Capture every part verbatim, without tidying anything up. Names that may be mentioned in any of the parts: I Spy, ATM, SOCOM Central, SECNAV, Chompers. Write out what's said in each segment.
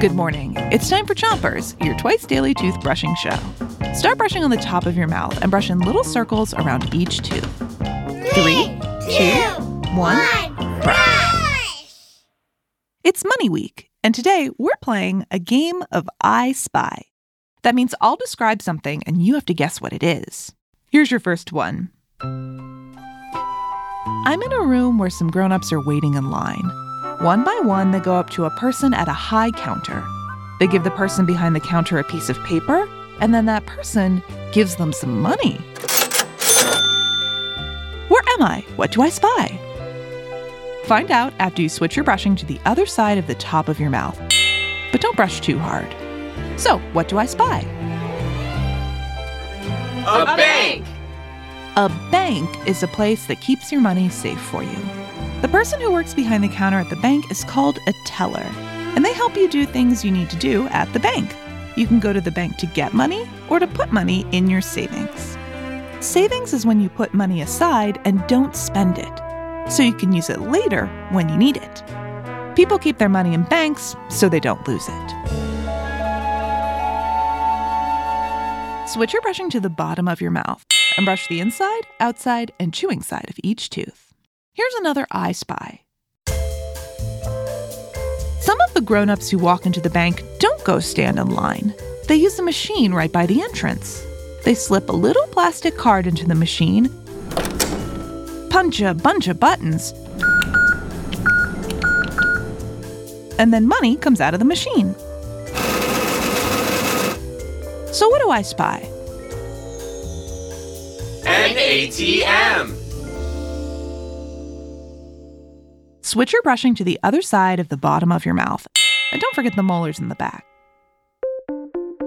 Good morning. It's time for Chompers, your twice-daily toothbrushing show. Start brushing on the top of your mouth and brush in little circles around each tooth. Three, two, one, brush! It's Money Week, and today we're playing a game of I Spy. That means I'll describe something and you have to guess what it is. Here's your first one. I'm in a room where some grown-ups are waiting in line. One by one, they go up to a person at a high counter. They give the person behind the counter a piece of paper, and then that person gives them some money. Where am I? What do I spy? Find out after you switch your brushing to the other side of the top of your mouth. But don't brush too hard. So, what do I spy? A, a bank! A bank is a place that keeps your money safe for you. The person who works behind the counter at the bank is called a teller, and they help you do things you need to do at the bank. You can go to the bank to get money or to put money in your savings. Savings is when you put money aside and don't spend it, so you can use it later when you need it. People keep their money in banks so they don't lose it. Switch your brushing to the bottom of your mouth and brush the inside, outside, and chewing side of each tooth. Here's another I Spy. Some of the grown-ups who walk into the bank don't go stand in line. They use the machine right by the entrance. They slip a little plastic card into the machine, punch a bunch of buttons, and then money comes out of the machine. So what do I spy? An A T M! Switch your brushing to the other side of the bottom of your mouth. And don't forget the molars in the back.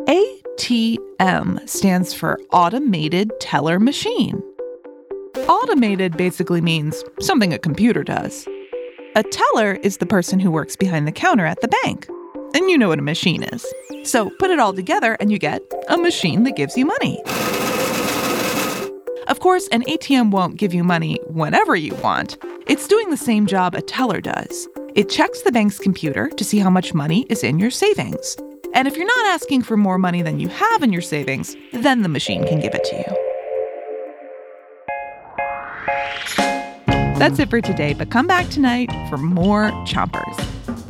A T M stands for Automated Teller Machine. Automated basically means something a computer does. A teller is the person who works behind the counter at the bank. And you know what a machine is. So put it all together and you get a machine that gives you money. Of course, an A T M won't give you money whenever you want. It's doing the same job a teller does. It checks the bank's computer to see how much money is in your savings. And if you're not asking for more money than you have in your savings, then the machine can give it to you. That's it for today, but come back tonight for more Chompers.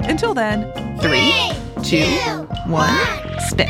Until then, three, two, one, spit!